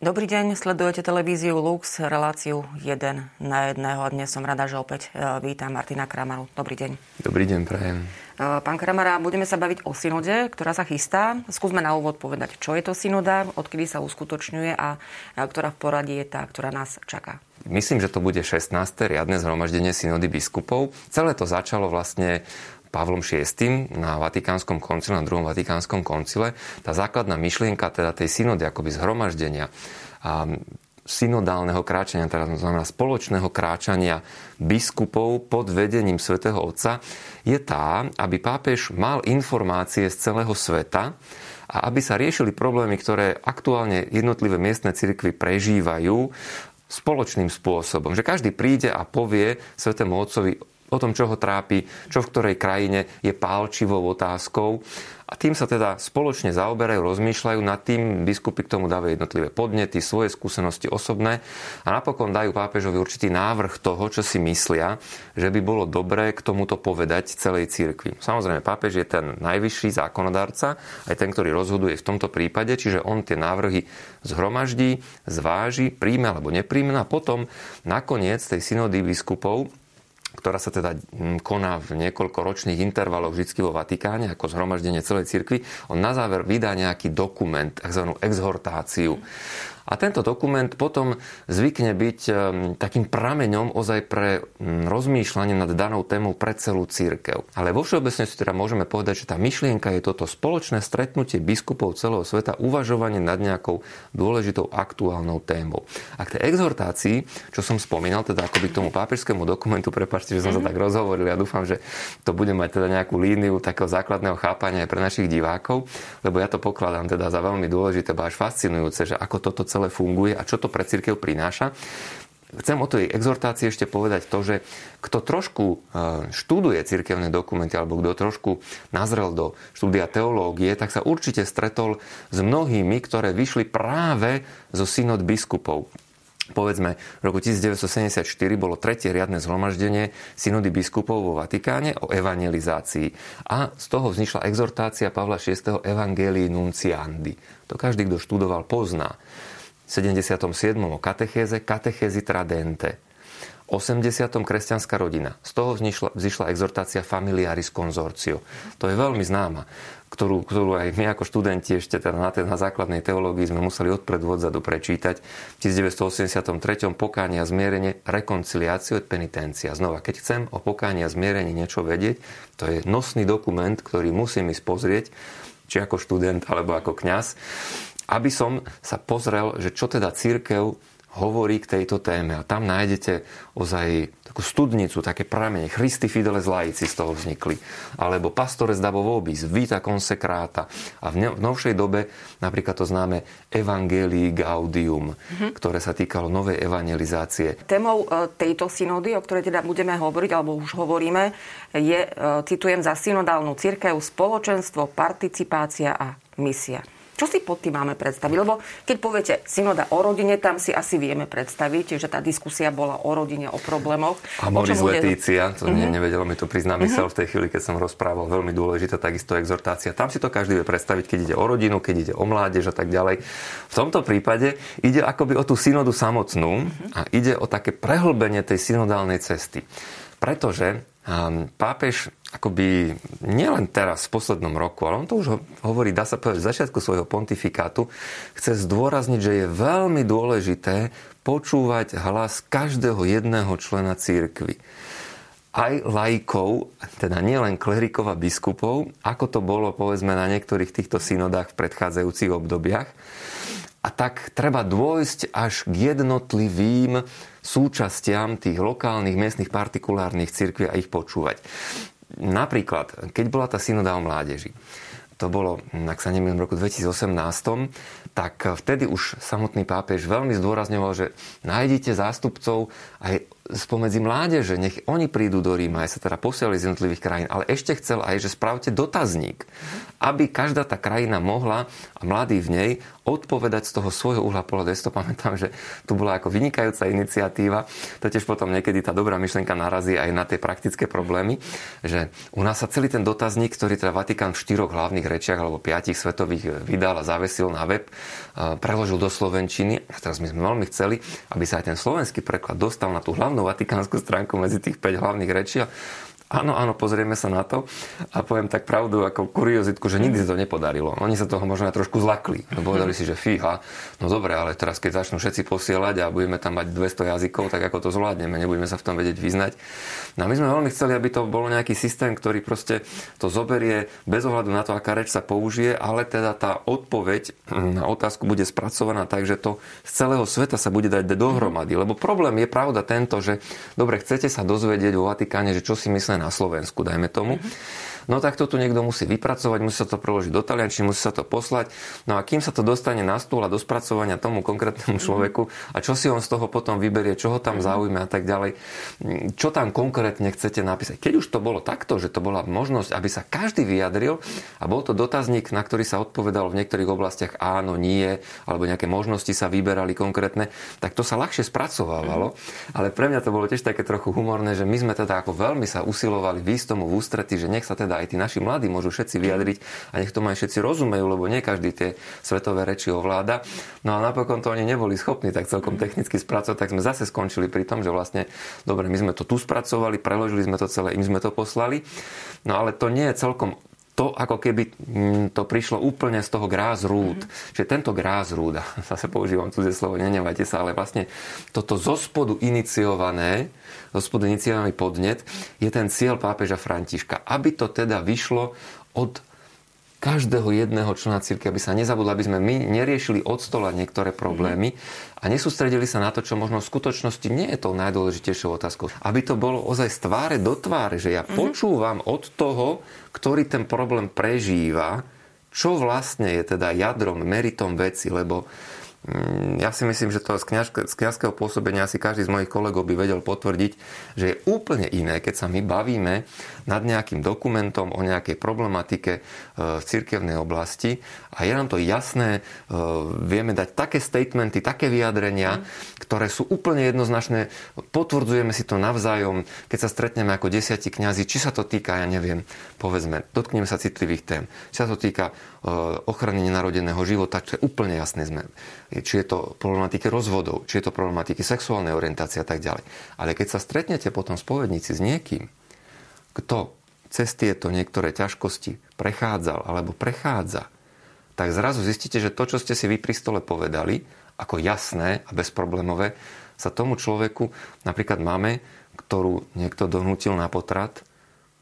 Dobrý deň, sledujete televíziu Lux Reláciu 1 na jedného. Dnes som rada, že opäť vítam Martina Kramaru. Dobrý deň. Dobrý deň, prajem. Pán Kramara, budeme sa baviť o synode, ktorá sa chystá. Skúsme na úvod povedať, čo je to synoda, odkedy sa uskutočňuje a ktorá v poradí je tá, ktorá nás čaká. Myslím, že to bude 16. riadne zhromaždenie synody biskupov. Celé to začalo vlastne Pavlom VI na Vatikánskom koncile, na druhom Vatikánskom koncile. Tá základná myšlienka teda tej synody, akoby zhromaždenia a synodálneho kráčania, teda znamená spoločného kráčania biskupov pod vedením Svätého Otca, je tá, aby pápež mal informácie z celého sveta a aby sa riešili problémy, ktoré aktuálne jednotlivé miestne cirkvi prežívajú spoločným spôsobom. Že každý príde a povie Svätému Otcovi o tom, čo ho trápi, čo v ktorej krajine je pálčivou otázkou. A tým sa teda spoločne zaoberajú, rozmýšľajú nad tým, biskupy k tomu dávajú jednotlivé podnety, svoje skúsenosti osobné a napokon dajú pápežovi určitý návrh toho, čo si myslia, že by bolo dobré k tomuto povedať celej cirkvi. Samozrejme, pápež je ten najvyšší zákonodarca, aj ten, ktorý rozhoduje v tomto prípade, čiže on tie návrhy zhromaždí, zváži, príjme alebo nepríjme a potom nakoniec tej synody biskupov, ktorá sa teda koná v niekoľkoročných intervaloch vždy vo Vatikáne ako zhromaždenie celej cirkvi, on na záver vydá nejaký dokument, takzvanú exhortáciu. A tento dokument potom zvykne byť takým prameňom ozaj pre rozmýšľanie nad danou témou pre celú cirkev. Ale vo všeobecnosti teda môžeme povedať, že tá myšlienka je toto spoločné stretnutie biskupov celého sveta, uvažovanie nad nejakou dôležitou aktuálnou témou. A k tej exhortácii, čo som spomínal, teda akoby k tomu pápežskému dokumentu, prepáčte, že som sa tak rozhovoril, ja dúfam, že to bude mať teda nejakú líniu takého základného chápania aj pre našich divákov, lebo ja to pokladám teda za veľmi dôležité, až fascinujúce, že ako toto celé funguje a čo to pre cirkev prináša. Chcem o tej exhortácii ešte povedať to, že kto trošku študuje cirkevné dokumenty alebo kto trošku nazrel do štúdia teológie, tak sa určite stretol s mnohými, ktoré vyšli práve zo synod biskupov. Povedzme, v roku 1974 bolo tretie riadne zhromaždenie synody biskupov vo Vatikáne o evangelizácii. A z toho vznikla exhortácia Pavla VI. Evangelii nunciandi. To každý, kto študoval, pozná. V 77. o katechéze, Catechesi tradendae. V 80. kresťanská rodina. Z toho vznikla exhortácia Familiaris consortio. To je veľmi známa, ktorú aj my ako študenti ešte teda na základnej teológii sme museli odpredvodzadu prečítať. V 1983. pokánie a zmierenie Reconciliatio et paenitentia. Znova, keď chcem o pokánie a zmierení niečo vedieť, to je nosný dokument, ktorý musím ísť pozrieť, či ako študent, alebo ako kňaz, aby som sa pozrel, že čo teda cirkev hovorí k tejto téme. A tam nájdete ozaj takú studnicu, také pramene. Christifideles laici z toho vznikli. Alebo Pastores dabo vobis, Vita consecrata. A v novšej dobe napríklad to známe Evangelii Gaudium, ktoré sa týkalo novej evangelizácie. Témou tejto synody, o ktorej teda budeme hovoriť, alebo už hovoríme, je, citujem, za synodálnu cirkev spoločenstvo, participácia a misia. Čo si pod tým máme predstaviť? Lebo keď poviete synoda o rodine, tam si asi vieme predstaviť, že tá diskusia bola o rodine, o problémoch. Amoris Laetitia, to nevedelo mi to priznám mysel v tej chvíli, keď som rozprával, veľmi dôležitá takisto exhortácia. Tam si to každý vie predstaviť, keď ide o rodinu, keď ide o mládež a tak ďalej. V tomto prípade ide akoby o tú synodu samotnú a ide o také prehlbenie tej synodálnej cesty. Pretože pápež akoby nielen teraz v poslednom roku, ale on to už hovorí, dá sa povedať, v začiatku svojho pontifikátu, chce zdôrazniť, že je veľmi dôležité počúvať hlas každého jedného člena cirkvi. Aj laikov, teda nielen klerikov a biskupov, ako to bolo povedzme na niektorých týchto synodách v predchádzajúcich obdobiach. A tak treba dôjsť až k jednotlivým súčastiam tých lokálnych, miestnych, partikulárnych cirkví a ich počúvať. Napríklad, keď bola tá synoda o mládeži, to bolo, ak sa nemýlim, v roku 2018, tak vtedy už samotný pápež veľmi zdôrazňoval, že nájdite zástupcov aj spomedzi mládeže, nech oni prídu do Ríma, aj sa teda posiali z jednotlivých krajín, ale ešte chcel aj, že spravte dotazník, aby každá tá krajina mohla, a mladí v nej, odpovedať z toho svojho uhla pohľadu. Ja si to pamätám, že to bola ako vynikajúca iniciatíva, totiž potom niekedy tá dobrá myšlienka narazí aj na tie praktické problémy, že u nás sa celý ten dotazník, ktorý teda Vatikán v 4 hlavných rečiach alebo 5 svetových vydal a zavesil na web, preložil do slovenčiny, a teraz my sme veľmi chceli, aby sa aj ten slovenský preklad dostal na tú hlavnú vatikánsku stránku medzi tých 5 hlavných rečí. Áno, áno, pozrieme sa na to a poviem tak pravdu ako kuriozitku, že nikdy sa to nepodarilo. Oni sa toho možno aj trošku zlakli. No povedali si, že fíha, no dobre, ale teraz keď začnú všetci posielať a budeme tam mať 200 jazykov, tak ako to zvládneme, nebudeme sa v tom vedieť vyznať. No my sme veľmi chceli, aby to bolo nejaký systém, ktorý proste to zoberie bez ohľadu na to, aká reč sa použije, ale teda tá odpoveď na otázku bude spracovaná tak, že to z celého sveta sa bude dať dohromady. Lebo problém je pravda tento, že dobre, chcete sa dozvedieť vo Vatikáne, že čo si myslia na Slovensku, dajme tomu. No tak to tu niekto musí vypracovať, musí sa to preložiť do taliančiny, musí sa to poslať. No a kým sa to dostane na stôl a do spracovania tomu konkrétnemu človeku a čo si on z toho potom vyberie, čo ho tam zaujme a tak ďalej, čo tam konkrétne chcete napísať. Keď už to bolo takto, že to bola možnosť, aby sa každý vyjadril a bol to dotazník, na ktorý sa odpovedalo v niektorých oblastiach áno, nie, alebo nejaké možnosti sa vyberali konkrétne, tak to sa ľahšie spracovávalo. Ale pre mňa to bolo tiež také trochu humorné, že my sme teda ako veľmi sa usilovali výjsť tomu v ústrety, že nech sa teda aj tí naši mladí môžu všetci vyjadriť a nech to aj všetci rozumejú, lebo nie každý tie svetové reči ovláda. No a napokon to oni neboli schopní tak celkom technicky spracovať, tak sme zase skončili pri tom, že vlastne dobre, my sme to tu spracovali, preložili sme to celé, im sme to poslali. No ale to nie je celkom to, ako keby to prišlo úplne z toho grassroot. Čiže tento grassroot, a zase používam cudzie slovo, nenevajte sa, ale vlastne toto zo spodu iniciovaný podnet je ten cieľ pápeža Františka. Aby to teda vyšlo od každého jedného člena cirkvi, aby sa nezabudlo, aby sme my neriešili od stola niektoré problémy a nesústredili sa na to, čo možno v skutočnosti nie je tou najdôležitejšou otázkou. Aby to bolo ozaj z tváre do tváre, že ja počúvam od toho, ktorý ten problém prežíva, čo vlastne je teda jadrom, meritom veci, lebo ja si myslím, že to z kňazského pôsobenia asi každý z mojich kolegov by vedel potvrdiť, že je úplne iné, keď sa my bavíme nad nejakým dokumentom o nejakej problematike v cirkevnej oblasti a je nám to jasné, vieme dať také statementy, také vyjadrenia, ktoré sú úplne jednoznačné, potvrdzujeme si to navzájom, keď sa stretneme ako 10 kňazí, či sa to týka, ja neviem, povedzme, dotkneme sa citlivých tém, či sa to týka ochrany nenarodeného života, čo je úplne jasné sme. Či je to problematike rozvodov, či je to problematike sexuálnej orientácie a tak ďalej. Ale keď sa stretnete potom v spovednici s niekým, kto cez tieto niektoré ťažkosti prechádzal alebo prechádza, tak zrazu zistíte, že to, čo ste si vy pri stole povedali, ako jasné a bezproblémové, sa tomu človeku, napríklad mame, ktorú niekto donútil na potrat,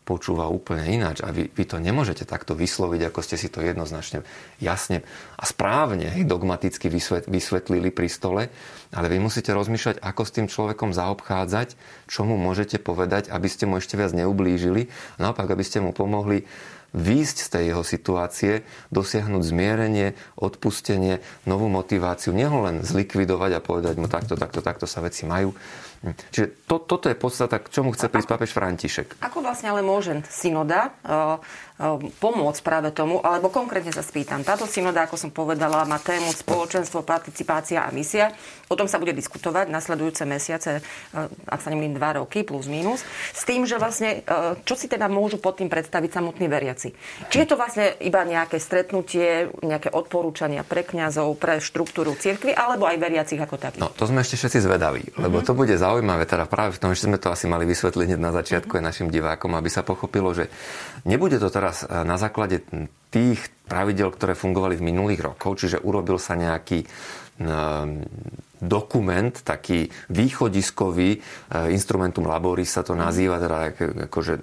počúva úplne ináč a vy to nemôžete takto vysloviť, ako ste si to jednoznačne jasne a správne dogmaticky vysvetlili pri stole, ale vy musíte rozmýšľať, ako s tým človekom zaobchádzať, čo mu môžete povedať, aby ste mu ešte viac neublížili a naopak, aby ste mu pomohli výjsť z tej jeho situácie, dosiahnuť zmierenie, odpustenie, novú motiváciu, neho len zlikvidovať a povedať mu takto sa veci majú. Čiže toto je podstata, k čomu chce prísť pápež František. Ako vlastne ale môže synoda pomôcť práve tomu, alebo konkrétne sa spýtam. Táto synoda, ako som povedala, má tému spoločenstvo, participácia a misia. O tom sa bude diskutovať nasledujúce mesiace, ak sa nemýlim 2 roky, plus minus. S tým, že vlastne, čo si teda môžu pod tým predstaviť samotní veriaci. Či je to vlastne iba nejaké stretnutie, nejaké odporúčania pre kňazov, pre štruktúru cirkvi, alebo aj veriacich ako takých? No, to sme ešte všetci zvedaví, lebo to bude zaujímavé, teda práve v tom, že sme to asi mali vysvetliť na začiatku aj našim divákom, aby sa pochopilo, že nebude to teraz na základe tých pravidel, ktoré fungovali v minulých rokoch, čiže urobil sa nejaký dokument, taký východiskový, instrumentum laboris sa to nazýva, teda akože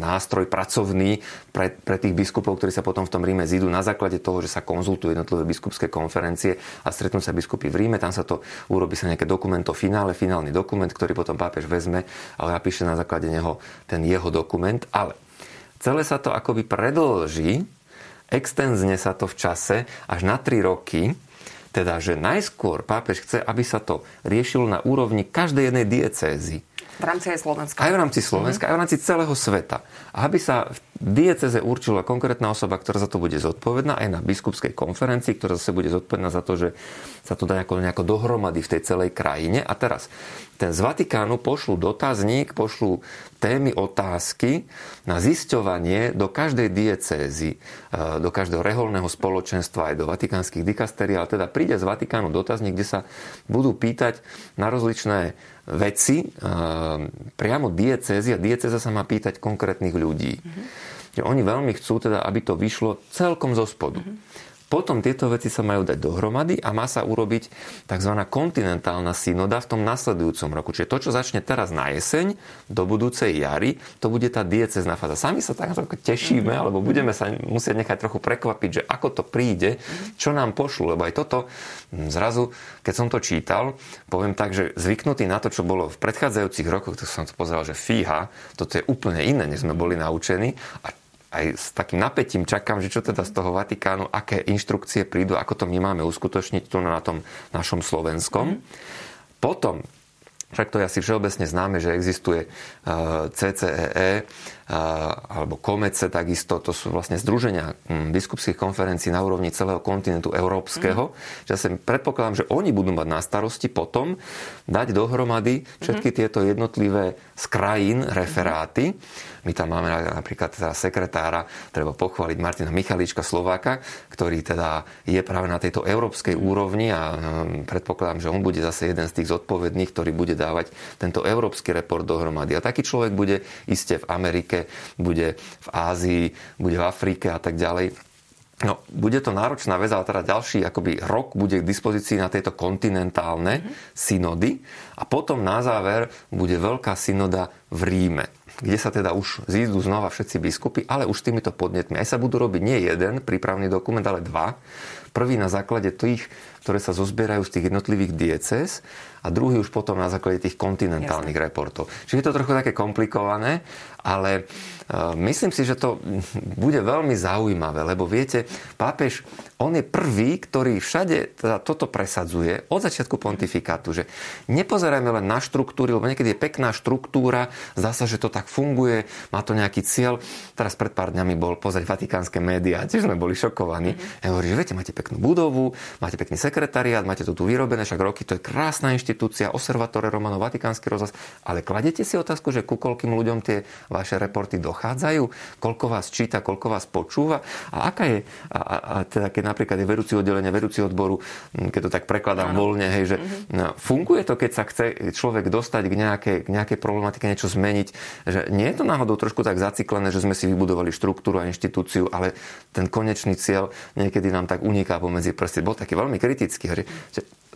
nástroj pracovný pre tých biskupov, ktorí sa potom v tom Ríme zídu na základe toho, že sa konzultujú jednotlivé biskupské konferencie a stretnú sa biskupy v Ríme, tam sa to urobí sa nejaké dokumento finále, finálny dokument, ktorý potom pápež vezme a napíše na základe neho ten jeho dokument, ale celé sa to akoby predĺží, extenzne sa to v čase až na 3 roky, Teda, že najskôr pápež chce, aby sa to riešilo na úrovni každej jednej diecézy. V rámci aj Slovenska. Aj v rámci Slovenska, aj v rámci celého sveta. A aby sa v diecéze určila konkrétna osoba, ktorá za to bude zodpovedná, aj na biskupskej konferencii, ktorá zase bude zodpovedná za to, že sa to dá nejako dohromady v tej celej krajine. A teraz ten z Vatikánu pošlú dotazník, pošlú témy, otázky na zisťovanie do každej diecézy, do každého reholného spoločenstva, aj do vatikánskych dikastérií, ale teda príde z Vatikánu dotazník, kde sa budú pýtať na rozličné veci, priamo diecézy, a diecéza sa má pýtať konkrétnych ľudí. Mm-hmm. Oni veľmi chcú teda, aby to vyšlo celkom zo spodu. Mm-hmm. Potom tieto veci sa majú dať dohromady a má sa urobiť tzv. Kontinentálna synoda v tom nasledujúcom roku. Čiže to, čo začne teraz na jeseň, do budúcej jary, to bude tá diecézna fáza. Sami sa tak tešíme, alebo budeme sa musieť nechať trochu prekvapiť, že ako to príde, čo nám pošlu. Lebo aj toto zrazu, keď som to čítal, poviem tak, že zvyknutý na to, čo bolo v predchádzajúcich rokoch, tak som to pozeral, že fíha, toto je úplne iné, než sme boli naučení. A aj s takým napätím čakám, že čo teda z toho Vatikánu, aké inštrukcie prídu, ako to my máme uskutočniť tu na tom našom slovenskom. Potom, však to je asi všeobecne známe, že existuje CCEE alebo Komece takisto, to sú vlastne združenia biskupských konferencií na úrovni celého kontinentu európskeho. Že ja sa predpokladám, že oni budú mať na starosti potom dať dohromady všetky tieto jednotlivé z krajín referáty. My tam máme napríklad teda sekretára, treba pochváliť Martina Michalička, Slováka, ktorý teda je práve na tejto európskej úrovni, a predpokladám, že on bude zase jeden z tých zodpovedných, ktorý bude dávať tento európsky report dohromady. A taký človek bude iste v Amerike, bude v Ázii, bude v Afrike a tak ďalej. No, bude to náročná vec, ale teda ďalší akoby rok bude k dispozícii na tieto kontinentálne synody. A potom na záver bude veľká synoda v Ríme, kde sa teda už zídu znova všetci biskupy, ale už týmito podnetmi. Aj sa budú robiť nie jeden prípravný dokument, ale dva. Prvý na základe tých, ktoré sa zozbierajú z tých jednotlivých diecéz, a druhý už potom na základe tých kontinentálnych reportov. Čiže je to trochu také komplikované, ale myslím si, že to bude veľmi zaujímavé, lebo viete, pápež, on je prvý, ktorý všade teda toto presadzuje od začiatku pontifikátu, že nepozerajme len na štruktúry, lebo niekedy je pekná štruktúra, zdá sa, že to tak funguje, má to nejaký cieľ. Teraz pred pár dňami bol pozrieť vatikánske médiá, tiež sme boli šokovaní. Ja hovorím, že viete, máte peknú budovu, máte pekný sekretariát, máte to tu vyrobené, však roky, to je krásna inštitúcia, Observatóre Romano, vatikánsky rozhlas, ale kladete si otázku, že ku koľkým ľuďom tie vaše reporty dochádzajú, koľko vás číta, koľko vás počúva, a aká je, teda keď napríklad je vedúci oddelenia, vedúci odboru, keď to tak prekladám voľne, hej, že funguje to, keď sa chce človek dostať k nejakej problematike, niečo zmeniť, že nie je to náhodou trošku tak zaciklené, že sme si vybudovali štruktúru a inštitúciu, ale ten konečný cieľ niekedy nám tak uniká pomedzi prsty. Bol taký veľmi kritický, že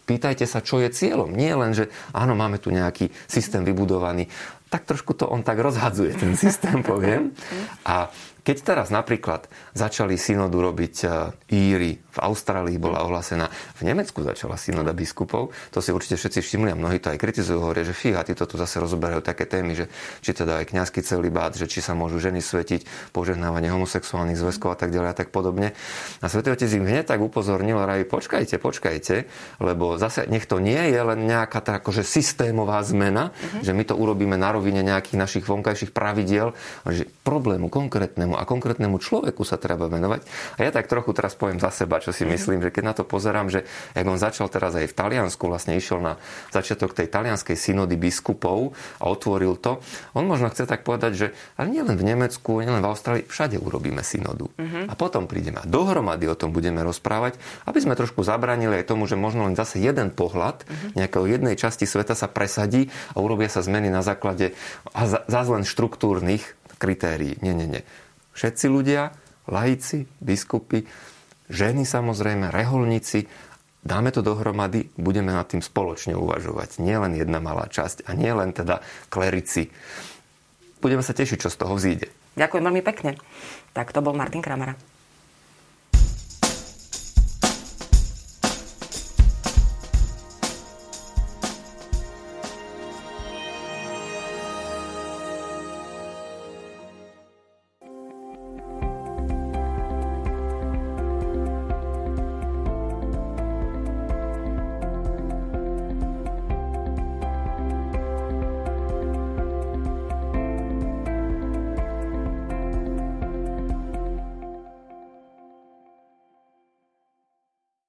pýtajte sa, čo je cieľom. Nie len, že áno, máme tu nejaký systém vybudovaný. Tak trošku to on tak rozhadzuje, ten systém, poviem. A keď teraz napríklad začali synodu robiť Íri, v Austrálii bola ohlásená, v Nemecku začala synoda biskupov, to si určite všetci všimli a mnohí to aj kritizujú, hovoria, že fíha, títo tu zase rozoberajú také témy, že či teda aj kňazský celibát, že či sa môžu ženy svetiť, požehnávanie homosexuálnych zväzkov a tak ďalej a tak podobne. A Svätý Otec im hneď tak upozornil, raji, počkajte, lebo zase nech to nie je len nejaká tá akože systémová zmena, že my to urobíme na rovine nejakých našich vonkajších pravidiel, že problému konkrétnemu a konkrétnemu človeku sa treba venovať. A ja tak trochu teraz poviem za seba, čo si myslím, že keď na to pozerám, že jak on začal teraz aj v Taliansku, vlastne išiel na začiatok tej talianskej synody biskupov a otvoril to. On možno chce tak povedať, že ale nielen v Nemecku, nielen v Austrálii, všade urobíme synodu. A potom prídeme a dohromady o tom budeme rozprávať, aby sme trošku zabránili aj tomu, že možno len zase jeden pohľad nejakého jednej časti sveta sa presadí a urobia sa zmeny na základe a zás len štruktúrnych kritérií. Nie. Všetci ľudia, laici, biskupy, ženy samozrejme, reholníci, dáme to dohromady, budeme nad tým spoločne uvažovať. Nie len jedna malá časť a nie len teda klerici. Budeme sa tešiť, čo z toho vzíde. Ďakujem veľmi pekne. Tak to bol Martin Kramara.